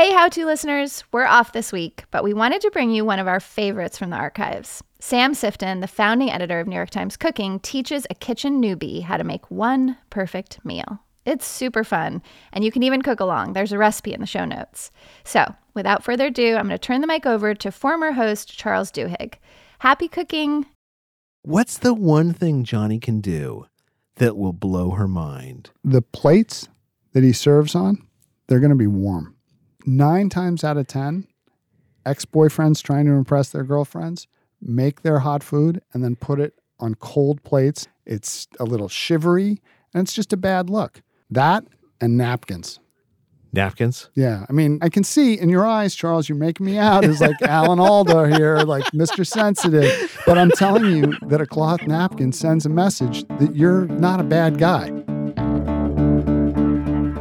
Hey, How To listeners, we're off this week, but we wanted to bring you one of our favorites from the archives. Sam Sifton, the founding editor of New York Times Cooking, teaches a kitchen newbie how to make one perfect meal. It's super fun, and you can even cook along. There's a recipe in the show notes. So, without further ado, I'm going to turn the mic over to former host Charles Duhigg. Happy cooking! What's the one thing Jonny can do that will blow her mind? The plates that he serves on, they're going to be warm. 9 times out of 10, ex-boyfriends trying to impress their girlfriends make their hot food and then put it on cold plates. It's a little shivery, and it's just a bad look. That and napkins. Napkins? Yeah. I mean, I can see in your eyes, Charles, you're making me out as like Alan Alda here, like Mr. Sensitive. But I'm telling you that a cloth napkin sends a message that you're not a bad guy.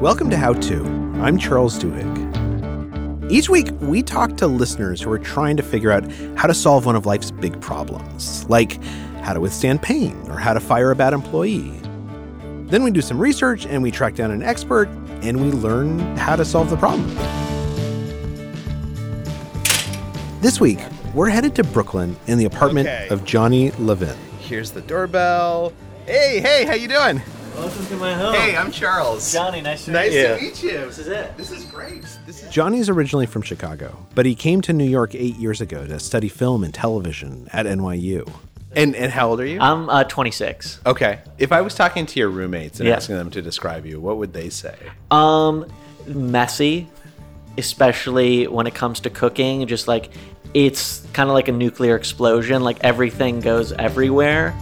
Welcome to How To. I'm Charles Duhigg. Each week, we talk to listeners who are trying to figure out how to solve one of life's big problems, like how to withstand pain or how to fire a bad employee. Then we do some research and we track down an expert and we learn how to solve the problem. This week, we're headed to Brooklyn in the apartment of Jonny Levin. Here's the doorbell. Hey, how you doing? Welcome to my home. Hey, I'm Charles. Jonny, nice to meet you. This is it. This is great. Johnny's originally from Chicago, but he came to New York 8 years ago to study film and television at NYU. And how old are you? I'm 26. Okay. If I was talking to your roommates and asking them to describe you, what would they say? Messy, especially when it comes to cooking. Just like, it's kind of like a nuclear explosion. Like everything goes everywhere.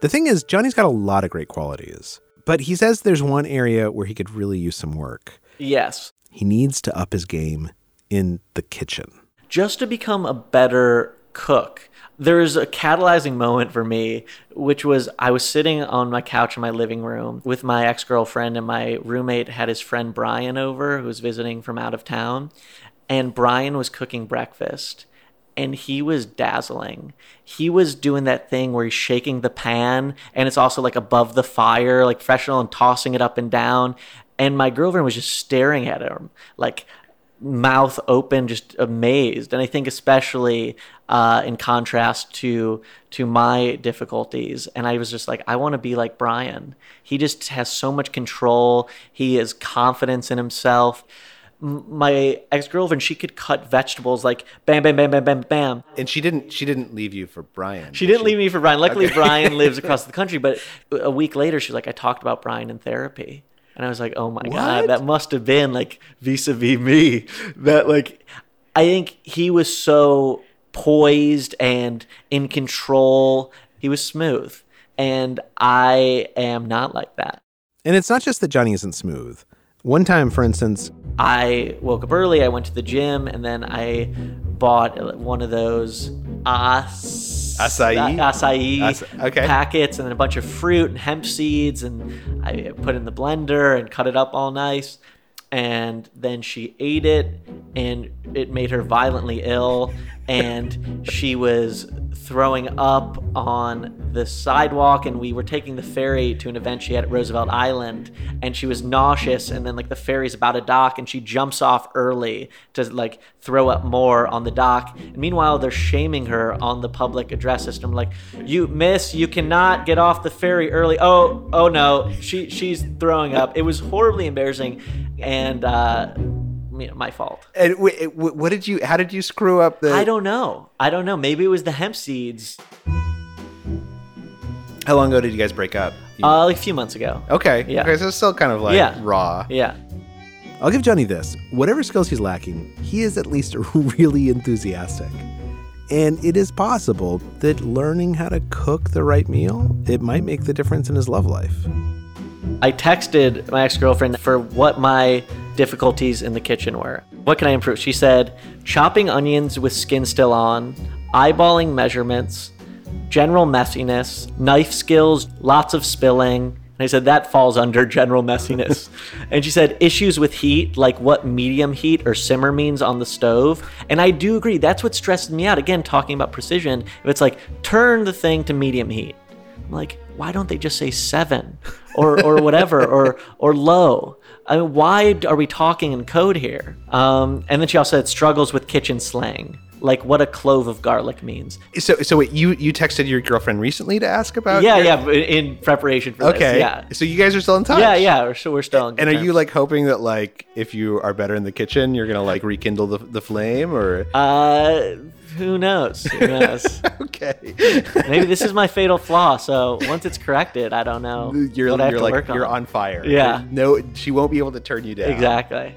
The thing is, Johnny's got a lot of great qualities, but he says there's one area where he could really use some work. Yes. He needs to up his game in the kitchen. Just to become a better cook. There's a catalyzing moment for me, which was I was sitting on my couch in my living room with my ex-girlfriend, and my roommate had his friend Brian over, who was visiting from out of town, and Brian was cooking breakfast. And he was dazzling. He was doing that thing where he's shaking the pan, and it's also like above the fire, like professional, and tossing it up and down. And my girlfriend was just staring at him, like mouth open, just amazed. And I think especially in contrast to my difficulties. And I was just like, I want to be like Brian. He just has so much control. He has confidence in himself. My ex-girlfriend, she could cut vegetables like bam, bam, bam, bam, bam, bam. And she didn't leave you for Brian. She didn't leave me for Brian. Luckily, okay. Brian lives across the country. But a week later, she's like, I talked about Brian in therapy. And I was like, oh my God, that must have been like vis-a-vis me. That like, I think he was so poised and in control. He was smooth. And I am not like that. And it's not just that Jonny isn't smooth. One time, for instance, I woke up early, I went to the gym, and then I bought one of those acai packets, and then a bunch of fruit and hemp seeds, and I put it in the blender and cut it up all nice. And then she ate it, and it made her violently ill, and she was throwing up on the sidewalk, and we were taking the ferry to an event she had at Roosevelt Island, and she was nauseous, and then like the ferry's about to dock, and she jumps off early to like throw up more on the dock. And meanwhile, they're shaming her on the public address system, like, you miss, you cannot get off the ferry early. Oh no, she's throwing up. It was horribly embarrassing, and my fault. And what did you? How did you screw up the? I don't know. Maybe it was the hemp seeds. How long ago did you guys break up? Like a few months ago. Okay. Yeah. Okay, so it's still kind of like raw. Yeah. I'll give Jonny this. Whatever skills he's lacking, he is at least really enthusiastic. And it is possible that learning how to cook the right meal, it might make the difference in his love life. I texted my ex-girlfriend for what my difficulties in the kitchen were. What can I improve? She said, chopping onions with skin still on, eyeballing measurements, general messiness, knife skills, lots of spilling. And I said, that falls under general messiness. And she said, issues with heat, like what medium heat or simmer means on the stove. And I do agree. That's what stresses me out. Again, talking about precision. If it's like, turn the thing to medium heat. I'm like, why don't they just say 7 or whatever or low? I mean, why are we talking in code here? And then she also had struggles with kitchen slang, like what a clove of garlic means. So wait, you texted your girlfriend recently to ask about? Yeah, in preparation for this. Okay, yeah. So you guys are still in touch? Yeah, we're still in touch. And are you like hoping that like if you are better in the kitchen, you're gonna like rekindle the flame or? Who knows? Who knows? Okay. Maybe this is my fatal flaw. So once it's corrected, I don't know. You're on fire. Yeah. No, she won't be able to turn you down. Exactly.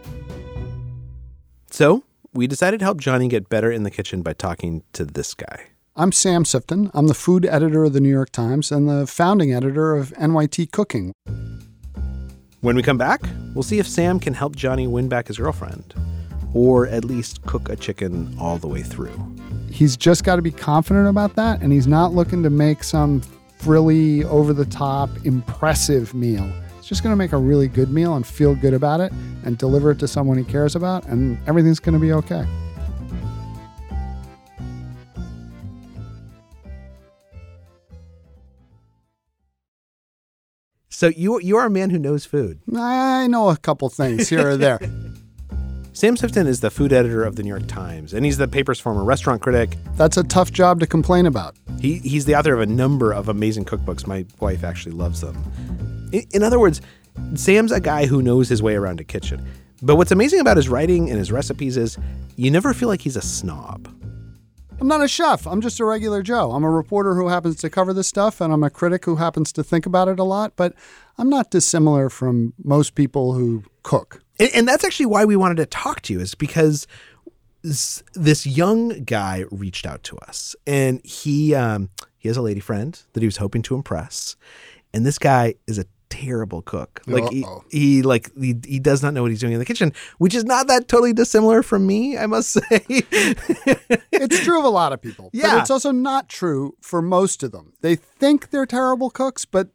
So we decided to help Jonny get better in the kitchen by talking to this guy. I'm Sam Sifton. I'm the food editor of the New York Times and the founding editor of NYT Cooking. When we come back, we'll see if Sam can help Jonny win back his girlfriend, or at least cook a chicken all the way through. He's just got to be confident about that, and he's not looking to make some frilly, over-the-top, impressive meal. He's just going to make a really good meal and feel good about it and deliver it to someone he cares about, and everything's going to be okay. So you are a man who knows food. I know a couple things here or there. Sam Sifton is the food editor of the New York Times, and he's the paper's former restaurant critic. That's a tough job to complain about. He's the author of a number of amazing cookbooks. My wife actually loves them. In other words, Sam's a guy who knows his way around a kitchen. But what's amazing about his writing and his recipes is you never feel like he's a snob. I'm not a chef. I'm just a regular Joe. I'm a reporter who happens to cover this stuff, and I'm a critic who happens to think about it a lot. But I'm not dissimilar from most people who cook. And that's actually why we wanted to talk to you, is because this young guy reached out to us, and he has a lady friend that he was hoping to impress, and this guy is a terrible cook. Like he does not know what he's doing in the kitchen, which is not that totally dissimilar from me, I must say. It's true of a lot of people, yeah. But it's also not true for most of them. They think they're terrible cooks, but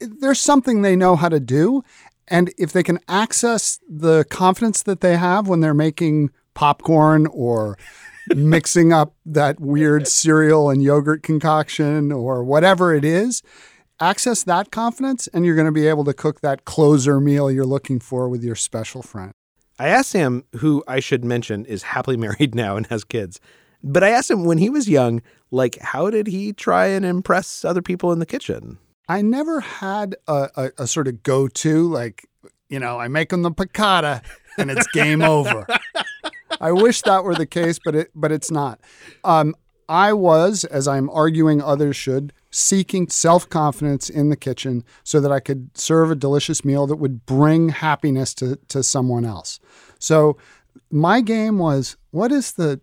there's something they know how to do. And if they can access the confidence that they have when they're making popcorn or mixing up that weird cereal and yogurt concoction or whatever it is, access that confidence and you're going to be able to cook that closer meal you're looking for with your special friend. I asked Sam, who I should mention is happily married now and has kids, but I asked him when he was young, like, how did he try and impress other people in the kitchen? I never had a sort of go-to, like, you know, I make them the piccata and it's game over. I wish that were the case, but it's not. I was, as I'm arguing others should, seeking self-confidence in the kitchen so that I could serve a delicious meal that would bring happiness to someone else. So my game was, what's the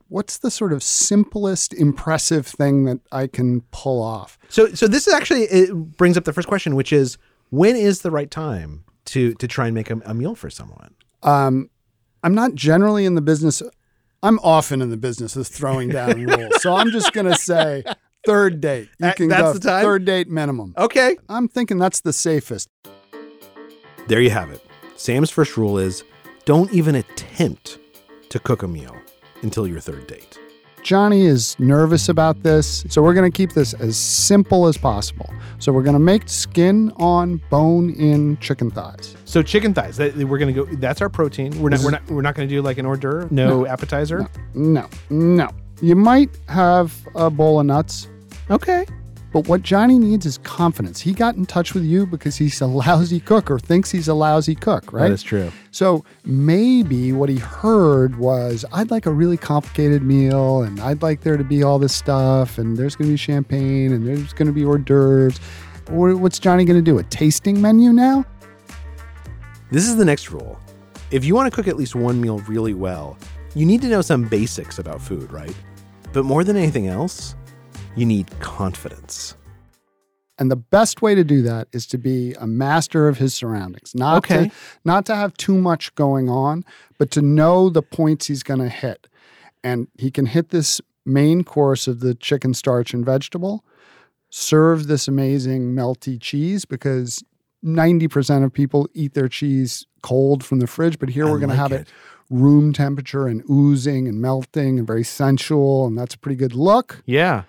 sort of simplest, impressive thing that I can pull off? So this is actually, it brings up the first question, which is, when is the right time to try and make a meal for someone? I'm not generally in the business. I'm often in the business of throwing down rules. So I'm just going to say third date. You can go third date minimum. Okay. I'm thinking that's the safest. There you have it. Sam's first rule is don't even attempt to cook a meal until your third date. Jonny is nervous about this, so we're going to keep this as simple as possible. So we're going to make skin on, bone in chicken thighs. So chicken thighs, we're going to go. That's our protein. We're not going to do like an hors d'oeuvre. No appetizer. No. You might have a bowl of nuts. Okay. But what Jonny needs is confidence. He got in touch with you because he's a lousy cook or thinks he's a lousy cook, right? That is true. So maybe what he heard was, I'd like a really complicated meal and I'd like there to be all this stuff and there's going to be champagne and there's going to be hors d'oeuvres. What's Jonny going to do? A tasting menu now? This is the next rule. If you want to cook at least one meal really well, you need to know some basics about food, right? But more than anything else, you need confidence. And the best way to do that is to be a master of his surroundings. Not to have too much going on, but to know the points he's going to hit. And he can hit this main course of the chicken, starch, and vegetable, serve this amazing melty cheese because 90% of people eat their cheese cold from the fridge, but here we're going to have it room temperature and oozing and melting and very sensual, and that's a pretty good look. Yeah.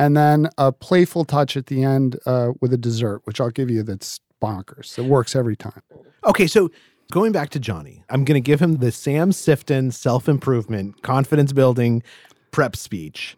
And then a playful touch at the end with a dessert, which I'll give you that's bonkers. It works every time. Okay, so Going back to Jonny, I'm going to give him the Sam Sifton self-improvement, confidence-building prep speech.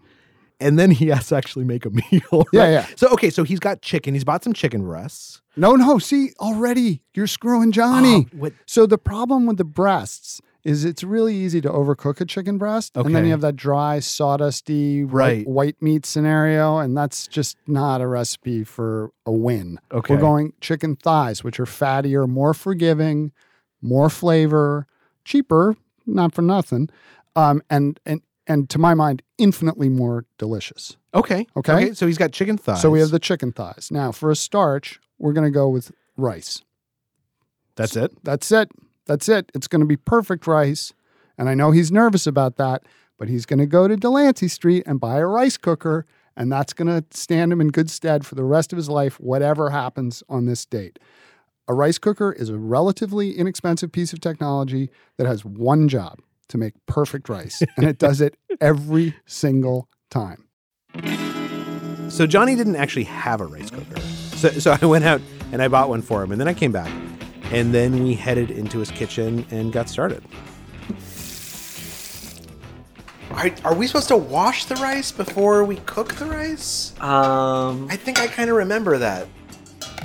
And then he has to actually make a meal. Right? Yeah. So he's got chicken. He's bought some chicken breasts. No. See, already you're screwing Jonny. So the problem with the breasts is it's really easy to overcook a chicken breast. Okay. And then you have that dry, sawdusty, white meat scenario. And that's just not a recipe for a win. Okay. We're going chicken thighs, which are fattier, more forgiving, more flavor, cheaper, not for nothing. And to my mind, infinitely more delicious. Okay. So he's got chicken thighs. So we have the chicken thighs. Now, for a starch, we're going to go with rice. That's it. It's going to be perfect rice. And I know he's nervous about that, but he's going to go to Delancey Street and buy a rice cooker. And that's going to stand him in good stead for the rest of his life, whatever happens on this date. A rice cooker is a relatively inexpensive piece of technology that has one job: to make perfect rice. And it does it every single time. So Jonny didn't actually have a rice cooker. So I went out and I bought one for him. And then I came back. And then we headed into his kitchen and got started. Are we supposed to wash the rice before we cook the rice? I think I kind of remember that.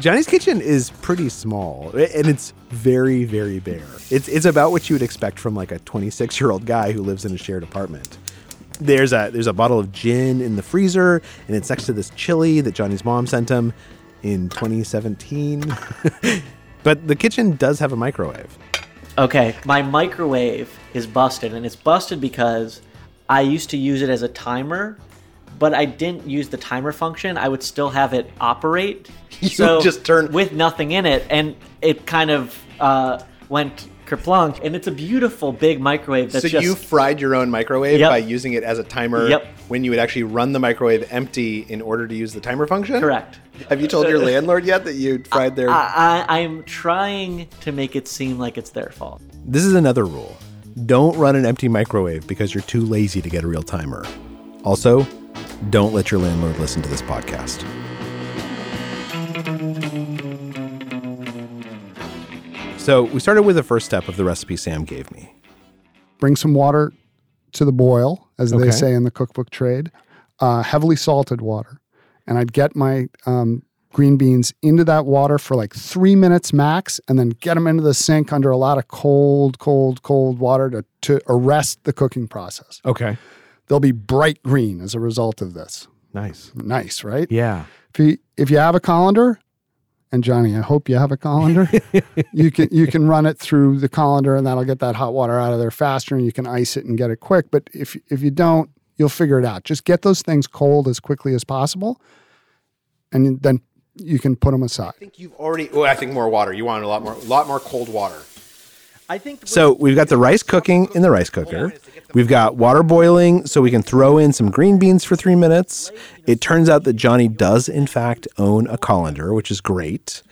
Jonny's kitchen is pretty small, and it's very, very bare. It's about what you would expect from like a 26-year-old guy who lives in a shared apartment. There's a bottle of gin in the freezer, and it's next to this chili that Jonny's mom sent him in 2017. But the kitchen does have a microwave. Okay, my microwave is busted, and it's busted because I used to use it as a timer, but I didn't use the timer function. I would still have it operate. So just turn with nothing in it, and it kind of went kerplunk. And it's a beautiful big microwave. So you fried your own microwave by using it as a timer when you would actually run the microwave empty in order to use the timer function? Correct. Have you told your landlord yet that you fried their... I'm trying to make it seem like it's their fault. This is another rule. Don't run an empty microwave because you're too lazy to get a real timer. Also, don't let your landlord listen to this podcast. So we started with the first step of the recipe Sam gave me. Bring some water to the boil, as they say in the cookbook trade, heavily salted water. And I'd get my green beans into that water for like 3 minutes max, and then get them into the sink under a lot of cold water to arrest the cooking process. Okay. They'll be bright green as a result of this. Nice, right? Yeah. If you have a colander, and Jonny, I hope you have a colander, you can run it through the colander, and that'll get that hot water out of there faster, and you can ice it and get it quick. But if you don't, you'll figure it out. Just get those things cold as quickly as possible, and then you can put them aside. I think more water. You want a lot more cold water. So we've got the rice cooking in the rice cooker. We've got water boiling so we can throw in some green beans for 3 minutes. It turns out that Jonny does, in fact, own a colander, which is great.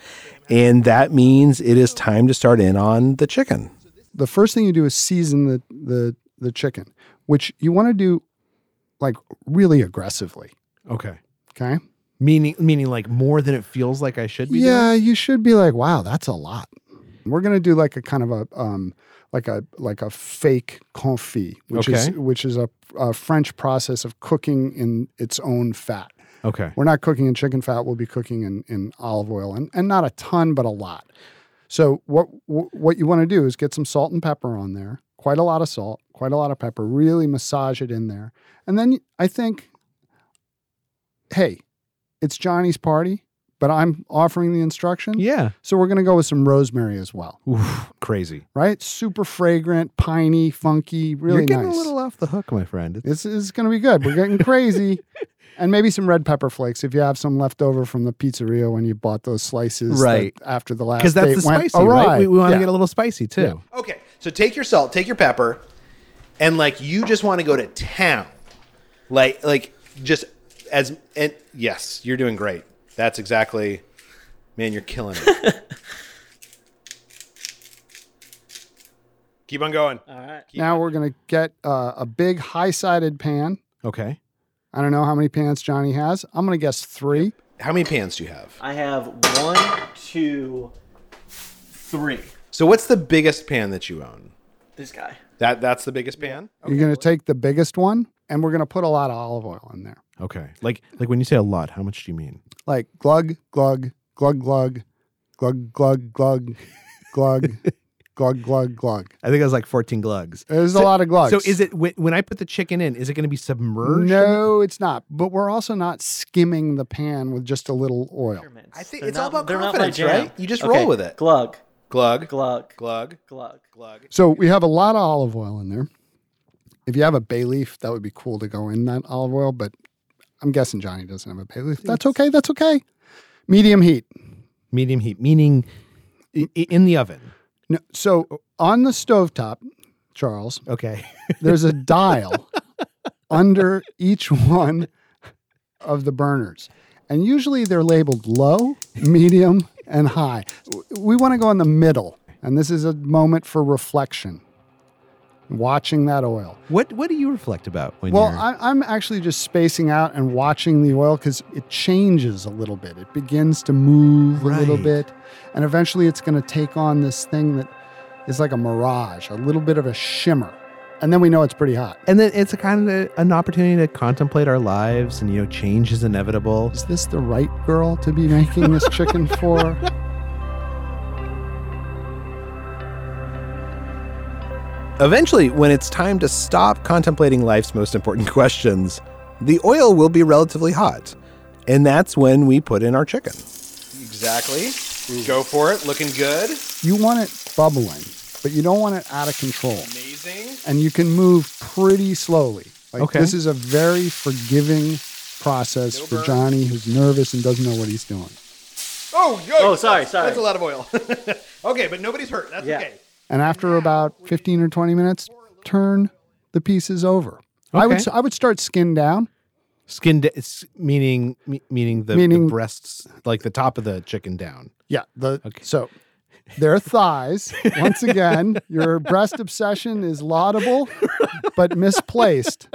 And that means it is time to start in on the chicken. The first thing you do is season the chicken, which you want to do, like, really aggressively. Okay? Meaning like, more than it feels like I should be doing? Yeah, you should be like, wow, that's a lot. We're going to do like a kind of a like a fake confit, which is a French process of cooking in its own fat. Okay. We're not cooking in chicken fat. We'll be cooking in olive oil, and not a ton, but a lot. So what you want to do is get some salt and pepper on there, quite a lot of salt, quite a lot of pepper, really massage it in there. And then I think, hey, it's Jonny's party, but I'm offering the instruction. Yeah. So we're going to go with some rosemary as well. Oof, crazy. Right? Super fragrant, piney, funky, really nice. You're getting a little off the hook, my friend. It's going to be good. We're getting crazy. And maybe some red pepper flakes if you have some left over from the pizzeria when you bought those slices after the last date. Because that's the spicy, right? We want to get a little spicy, too. Yeah. Okay. So take your salt, take your pepper, and, like, you just want to go to town. Yes, you're doing great. That's exactly, man, you're killing it. Keep on going. All right. Now we're going to get a big high-sided pan. Okay. I don't know how many pans Jonny has. I'm going to guess 3. How many pans do you have? I have 1, 2, 3. So what's the biggest pan that you own? This guy. That's the biggest pan? Okay. You're going to take the biggest one, and we're going to put a lot of olive oil in there. Okay. Like when you say a lot, how much do you mean? Like glug, glug, glug, glug, glug, glug, glug, glug, glug, glug, glug. I think it was like 14 glugs. There's a lot of glugs. So is it, when I put the chicken in, is it going to be submerged? No, it's not. But we're also not skimming the pan with just a little oil. I think they're it's not, all about confidence, right? You just roll with it. Glug. Glug. Glug. Glug. Glug. Glug. So we have a lot of olive oil in there. If you have a bay leaf, that would be cool to go in that olive oil, but I'm guessing Johnny doesn't have a bay leaf. That's okay. That's okay. Medium heat. Medium heat, meaning in the oven. No, so on the stovetop, Charles, okay, there's a dial under each one of the burners. And usually they're labeled low, medium, and high. We want to go in the middle. And this is a moment for reflection. Watching that oil. What do you reflect about when you're... Well, I'm actually just spacing out and watching the oil because it changes a little bit. It begins to move a little bit. And eventually it's going to take on this thing that is like a mirage, a little bit of a shimmer. And then we know it's pretty hot. And then it's a kind of an opportunity to contemplate our lives and, you know, change is inevitable. Is this the right girl to be making this chicken for? Eventually, when it's time to stop contemplating life's most important questions, the oil will be relatively hot. And that's when we put in our chicken. Exactly. Ooh. Go for it. Looking good. You want it bubbling, but you don't want it out of control. Amazing. And you can move pretty slowly. Like, okay. This is a very forgiving process for Johnny, who's nervous and doesn't know what he's doing. Oh, sorry. That's a lot of oil. Okay, but nobody's hurt. That's okay. And after about 15 or 20 minutes, turn the pieces over. Okay. I would start skin down. Skin meaning the breasts, like the top of the chicken down. Yeah. So their thighs. Once again, your breast obsession is laudable, but misplaced.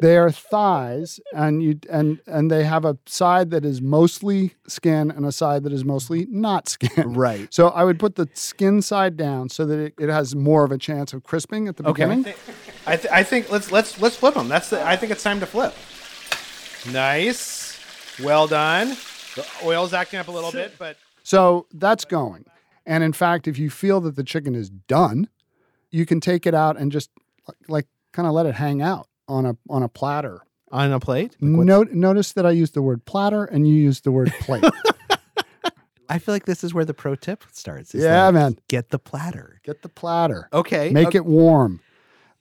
They are thighs, and they have a side that is mostly skin and a side that is mostly not skin. Right. So I would put the skin side down so that it has more of a chance of crisping at the beginning. I think let's flip them. I think it's time to flip. Nice, well done. The oil's acting up a little bit, but so that's going. And in fact, if you feel that the chicken is done, you can take it out and just like kind of let it hang out on a platter. On a plate? Like notice that I used the word platter and you used the word plate. I feel like this is where the pro tip starts. Yeah, man. Get the platter. Get the platter. Okay. Make it warm.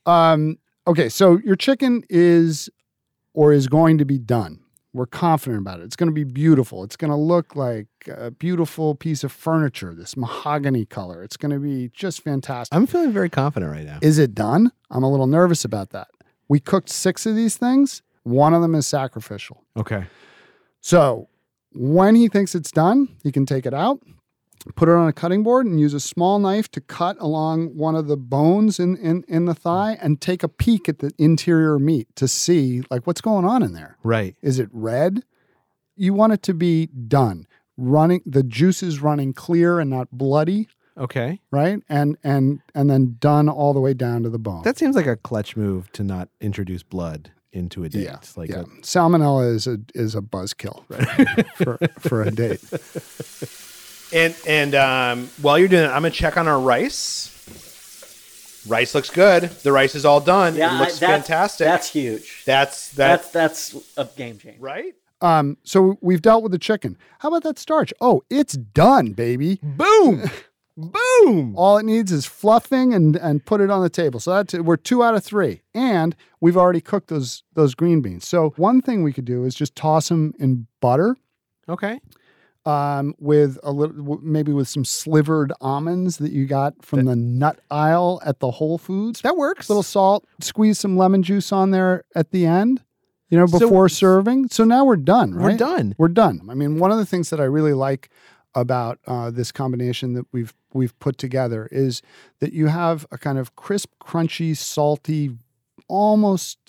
Okay, so your chicken is going to be done. We're confident about it. It's going to be beautiful. It's going to look like a beautiful piece of furniture, this mahogany color. It's going to be just fantastic. I'm feeling very confident right now. Is it done? I'm a little nervous about that. We cooked 6 of these things. One of them is sacrificial. Okay. So when he thinks it's done, he can take it out, put it on a cutting board, and use a small knife to cut along one of the bones in the thigh and take a peek at the interior meat to see, like, what's going on in there. Right. Is it red? You want it to be done. The juice is running clear and not bloody. Okay. Right? And then done all the way down to the bone. That seems like a clutch move to not introduce blood into a date. Yeah, like salmonella is a buzzkill, right? for a date. And while you're doing it, I'm going to check on our rice. Rice looks good. The rice is all done. Yeah, it looks fantastic. That's huge. That's a game changer. Right? So we've dealt with the chicken. How about that starch? Oh, it's done, baby. Boom. Boom. All it needs is fluffing and put it on the table. So we're 2 out of 3. And we've already cooked those green beans. So one thing we could do is just toss them in butter. Okay. With a little, maybe with some slivered almonds that you got from the nut aisle at the Whole Foods. That works. A little salt, squeeze some lemon juice on there at the end, you know, before serving. So now we're done, right? We're done. I mean, one of the things that I really like about this combination that we've put together is that you have a kind of crisp, crunchy, salty, almost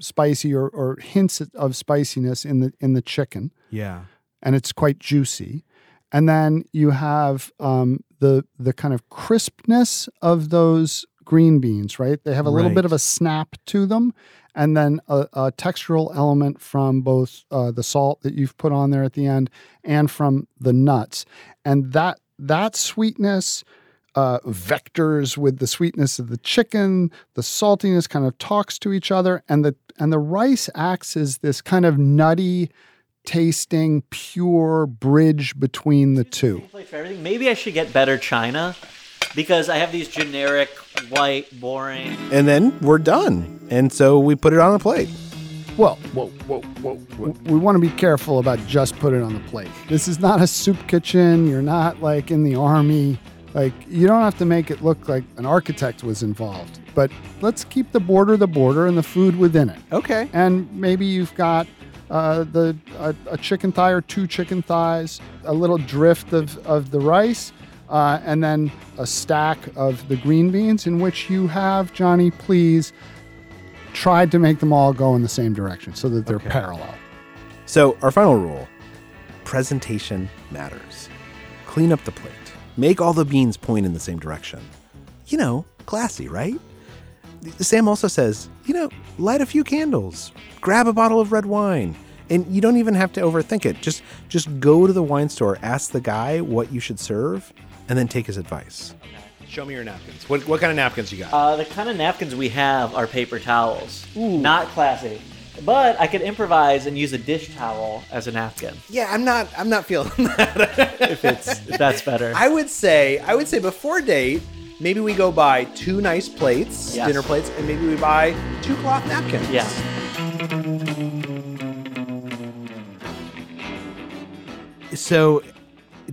spicy or hints of spiciness in the chicken. Yeah. And it's quite juicy. And then you have the kind of crispness of those green beans, right? They have a little bit of a snap to them, and then a textural element from both the salt that you've put on there at the end and from the nuts. And that sweetness vectors with the sweetness of the chicken, the saltiness kind of talks to each other, and the rice acts as this kind of nutty tasting, pure bridge between the two. For everything. Maybe I should get better china, because I have these generic, white, boring... And then we're done. And so we put it on a plate. Well, whoa. We want to be careful about just put it on the plate. This is not a soup kitchen. You're not, like, in the army. Like, you don't have to make it look like an architect was involved. But let's keep the border and the food within it. Okay. And maybe you've got... a chicken thigh or two chicken thighs, a little drift of the rice, and then a stack of the green beans, in which you have, Johnny, please, tried to make them all go in the same direction so that they're parallel. So our final rule, presentation matters. Clean up the plate. Make all the beans point in the same direction. You know, classy, right? Sam also says, you know, light a few candles, grab a bottle of red wine, and you don't even have to overthink it. Just go to the wine store, ask the guy what you should serve, and then take his advice. Show me your napkins. What kind of napkins you got? The kind of napkins we have are paper towels. Ooh. Not classy. But I could improvise and use a dish towel as a napkin. Yeah, I'm not feeling that. if that's better. I would say before date, maybe we go buy two nice plates, yes, dinner plates, and maybe we buy two cloth napkins. Yeah. So,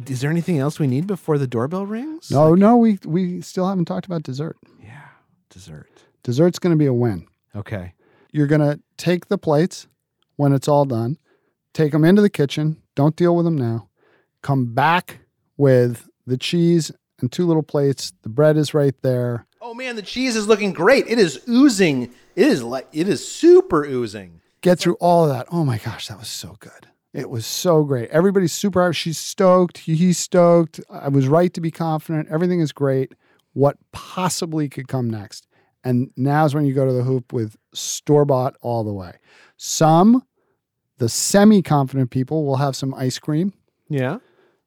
is there anything else we need before the doorbell rings? No, we still haven't talked about dessert. Yeah, dessert. Dessert's going to be a win. Okay. You're going to take the plates when it's all done, take them into the kitchen, don't deal with them now, come back with the cheese and two little plates. The bread is right there. Oh man, the cheese is looking great. It is oozing. It is super oozing. Get through all of that. Oh my gosh, that was so good. It was so great. Everybody's super happy. She's stoked. He's stoked. I was right to be confident. Everything is great. What possibly could come next? And now's when you go to the hoop with store-bought all the way. Some, the semi-confident people, will have some ice cream. Yeah.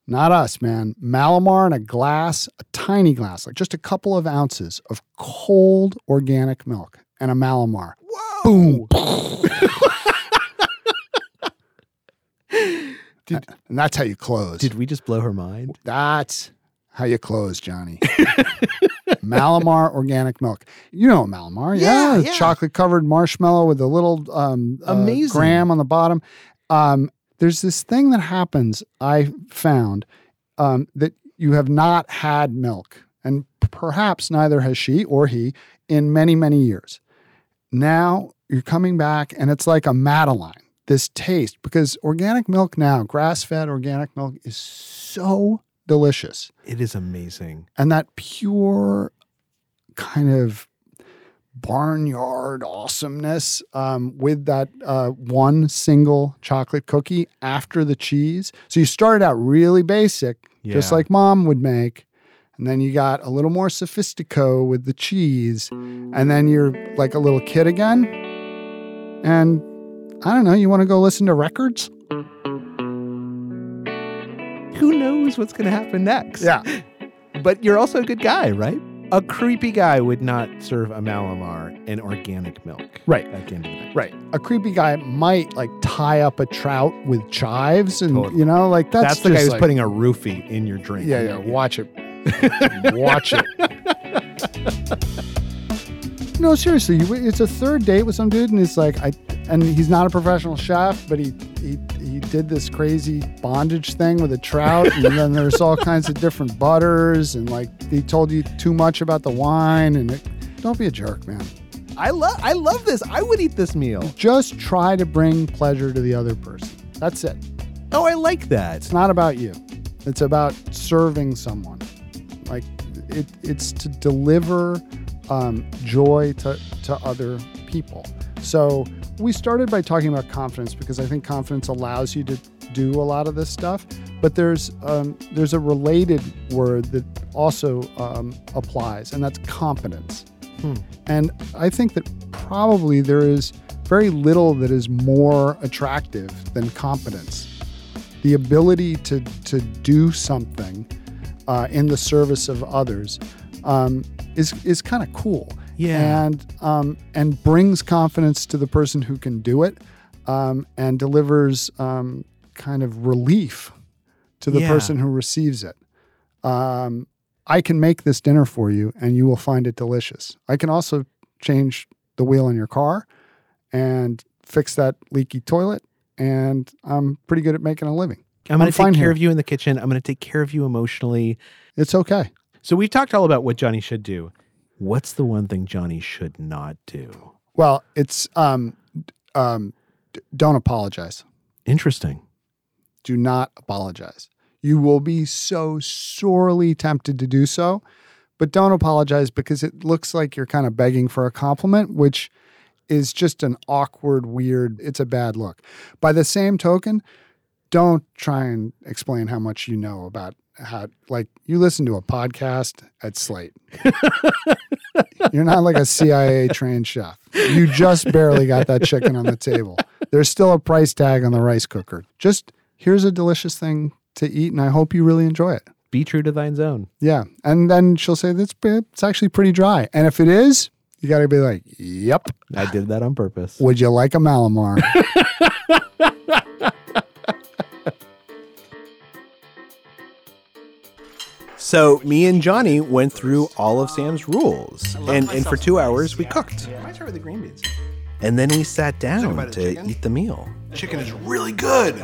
Not us, man. Mallomar in a glass, a tiny glass, like just a couple of ounces of cold organic milk and a Mallomar. Whoa! Boom. And that's how you close. Did we just blow her mind? That's how you close, Johnny. Mallomar organic milk. You know Mallomar. Yeah. Chocolate-covered marshmallow with a little graham on the bottom. There's this thing that happens, I found, that you have not had milk, and perhaps neither has she or he in many, many years. Now you're coming back, and it's like a Madeline, this taste, because organic milk now, grass-fed organic milk, is so delicious. It is amazing. And that pure kind of barnyard awesomeness with that one single chocolate cookie after the cheese. So you started out really basic, just like mom would make, and then you got a little more sophistico with the cheese, and then you're like a little kid again. And I don't know, you want to go listen to records? Who knows what's going to happen next? Yeah. But you're also a good guy, right? A creepy guy would not serve a Mallomar in organic milk. Right. At the end of the night. Right. A creepy guy might like tie up a trout with chives and, totally, you know, like that's the guy who's like putting a roofie in your drink. Yeah. Watch it. Watch it. No, seriously. It's a third date with some dude, and it's like, and he's not a professional chef, but he did this crazy bondage thing with a trout, and then there's all kinds of different butters, and like he told you too much about the wine, and don't be a jerk, man. I love this. I would eat this meal. Just try to bring pleasure to the other person. That's it. Oh, I like that. It's not about you. It's about serving someone. Like it's to deliver joy to other people. So we started by talking about confidence, because I think confidence allows you to do a lot of this stuff. But there's a related word that also applies, and that's competence. And I think that probably there is very little that is more attractive than competence. The ability to do something in the service of others is kind of cool. Yeah. And brings confidence to the person who can do it, and delivers kind of relief to the person who receives it. I can make this dinner for you and you will find it delicious. I can also change the wheel in your car and fix that leaky toilet, and I'm pretty good at making a living. I'm going to take care of you in the kitchen. I'm going to take care of you emotionally. It's okay. So we've talked all about what Jonny should do. What's the one thing Jonny should not do? Well, it's don't apologize. Interesting. Do not apologize. You will be so sorely tempted to do so, but don't apologize, because it looks like you're kind of begging for a compliment, which is just an awkward, weird, it's a bad look. By the same token, don't try and explain how much you know about how, like, you listen to a podcast at Slate. You're not like a CIA trained chef. You just barely got that chicken on the table. There's still a price tag on the rice cooker. Just, here's a delicious thing to eat, and I hope you really enjoy it. Be true to thine zone. Yeah. And then she'll say, it's actually pretty dry. And if it is, you got to be like, yep. I did that on purpose. Would you like a Mallomar? So me and Jonny went through all of Sam's rules, and for 2 hours we cooked. Why start with the green beans? And then we sat down to eat the meal. Chicken is really good.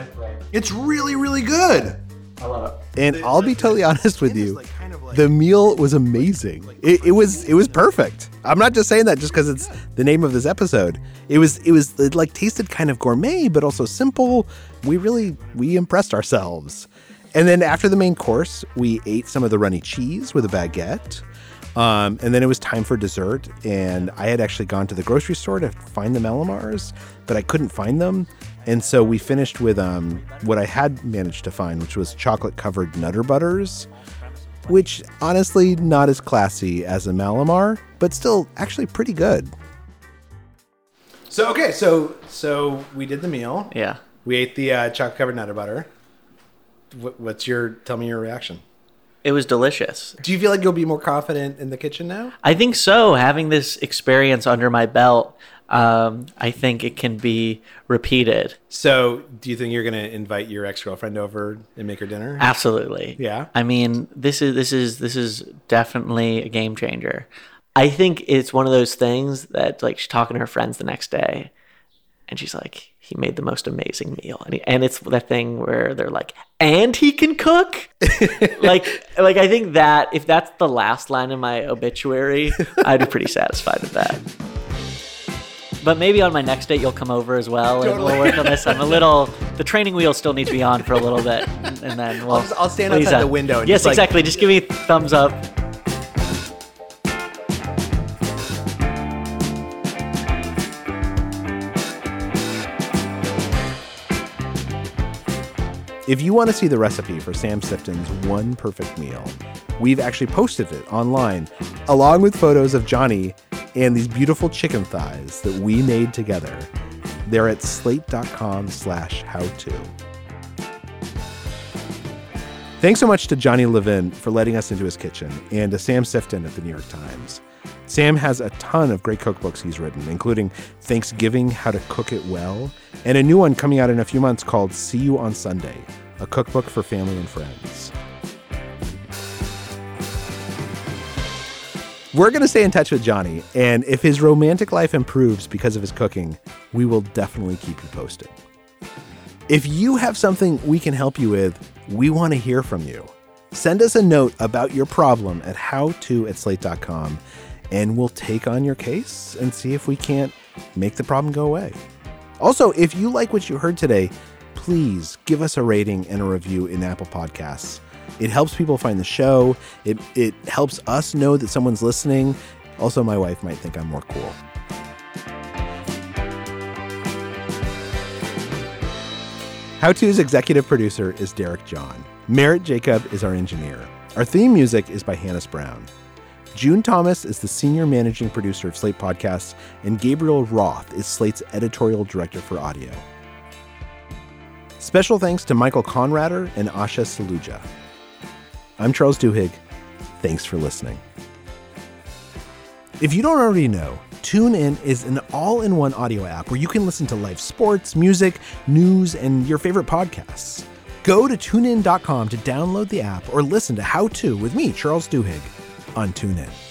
It's really, really good. I love it. And I'll be totally honest with you, the meal was amazing. It was perfect. I'm not just saying that just because it's the name of this episode. It like tasted kind of gourmet, but also simple. We impressed ourselves. And then after the main course, we ate some of the runny cheese with a baguette. And then it was time for dessert. And I had actually gone to the grocery store to find the Mallomars, but I couldn't find them. And so we finished with what I had managed to find, which was chocolate-covered Nutter Butters, which honestly not as classy as a Mallomar, but still actually pretty good. So, okay, so we did the meal. Yeah. We ate the chocolate-covered Nutter Butter. Tell me your reaction. It was delicious. Do you feel like you'll be more confident in the kitchen now? I think so. Having this experience under my belt, I think it can be repeated. So do you think you're going to invite your ex-girlfriend over and make her dinner? Absolutely. Yeah. I mean, this is definitely a game changer. I think it's one of those things that, like, she's talking to her friends the next day, and she's like, he made the most amazing meal. And it's that thing where they're like, and he can cook? like I think that if that's the last line in my obituary, I'd be pretty satisfied with that. But maybe on my next date, you'll come over as well. Totally. And we'll work on this. The training wheel still needs to be on for a little bit. And then I'll stand outside the window. And yes, exactly. Just give me a thumbs up. If you want to see the recipe for Sam Sifton's one perfect meal, we've actually posted it online, along with photos of Jonny and these beautiful chicken thighs that we made together. They're at slate.com/howto. Thanks so much to Jonny Levin for letting us into his kitchen, and to Sam Sifton at the New York Times. Sam has a ton of great cookbooks he's written, including Thanksgiving, How to Cook It Well, and a new one coming out in a few months called See You on Sunday, a cookbook for family and friends. We're going to stay in touch with Jonny, and if his romantic life improves because of his cooking, we will definitely keep you posted. If you have something we can help you with, we want to hear from you. Send us a note about your problem at howto@slate.com, and we'll take on your case and see if we can't make the problem go away. Also, if you like what you heard today, please give us a rating and a review in Apple Podcasts. It helps people find the show. It helps us know that someone's listening. Also, my wife might think I'm more cool. How To's executive producer is Derek John. Merritt Jacob is our engineer. Our theme music is by Hannes Brown. June Thomas is the senior managing producer of Slate Podcasts, and Gabriel Roth is Slate's editorial director for audio. Special thanks to Michael Conrader and Asha Saluja. I'm Charles Duhigg. Thanks for listening. If you don't already know, TuneIn is an all-in-one audio app where you can listen to live sports, music, news, and your favorite podcasts. Go to TuneIn.com to download the app or listen to How To with me, Charles Duhigg, on TuneIn.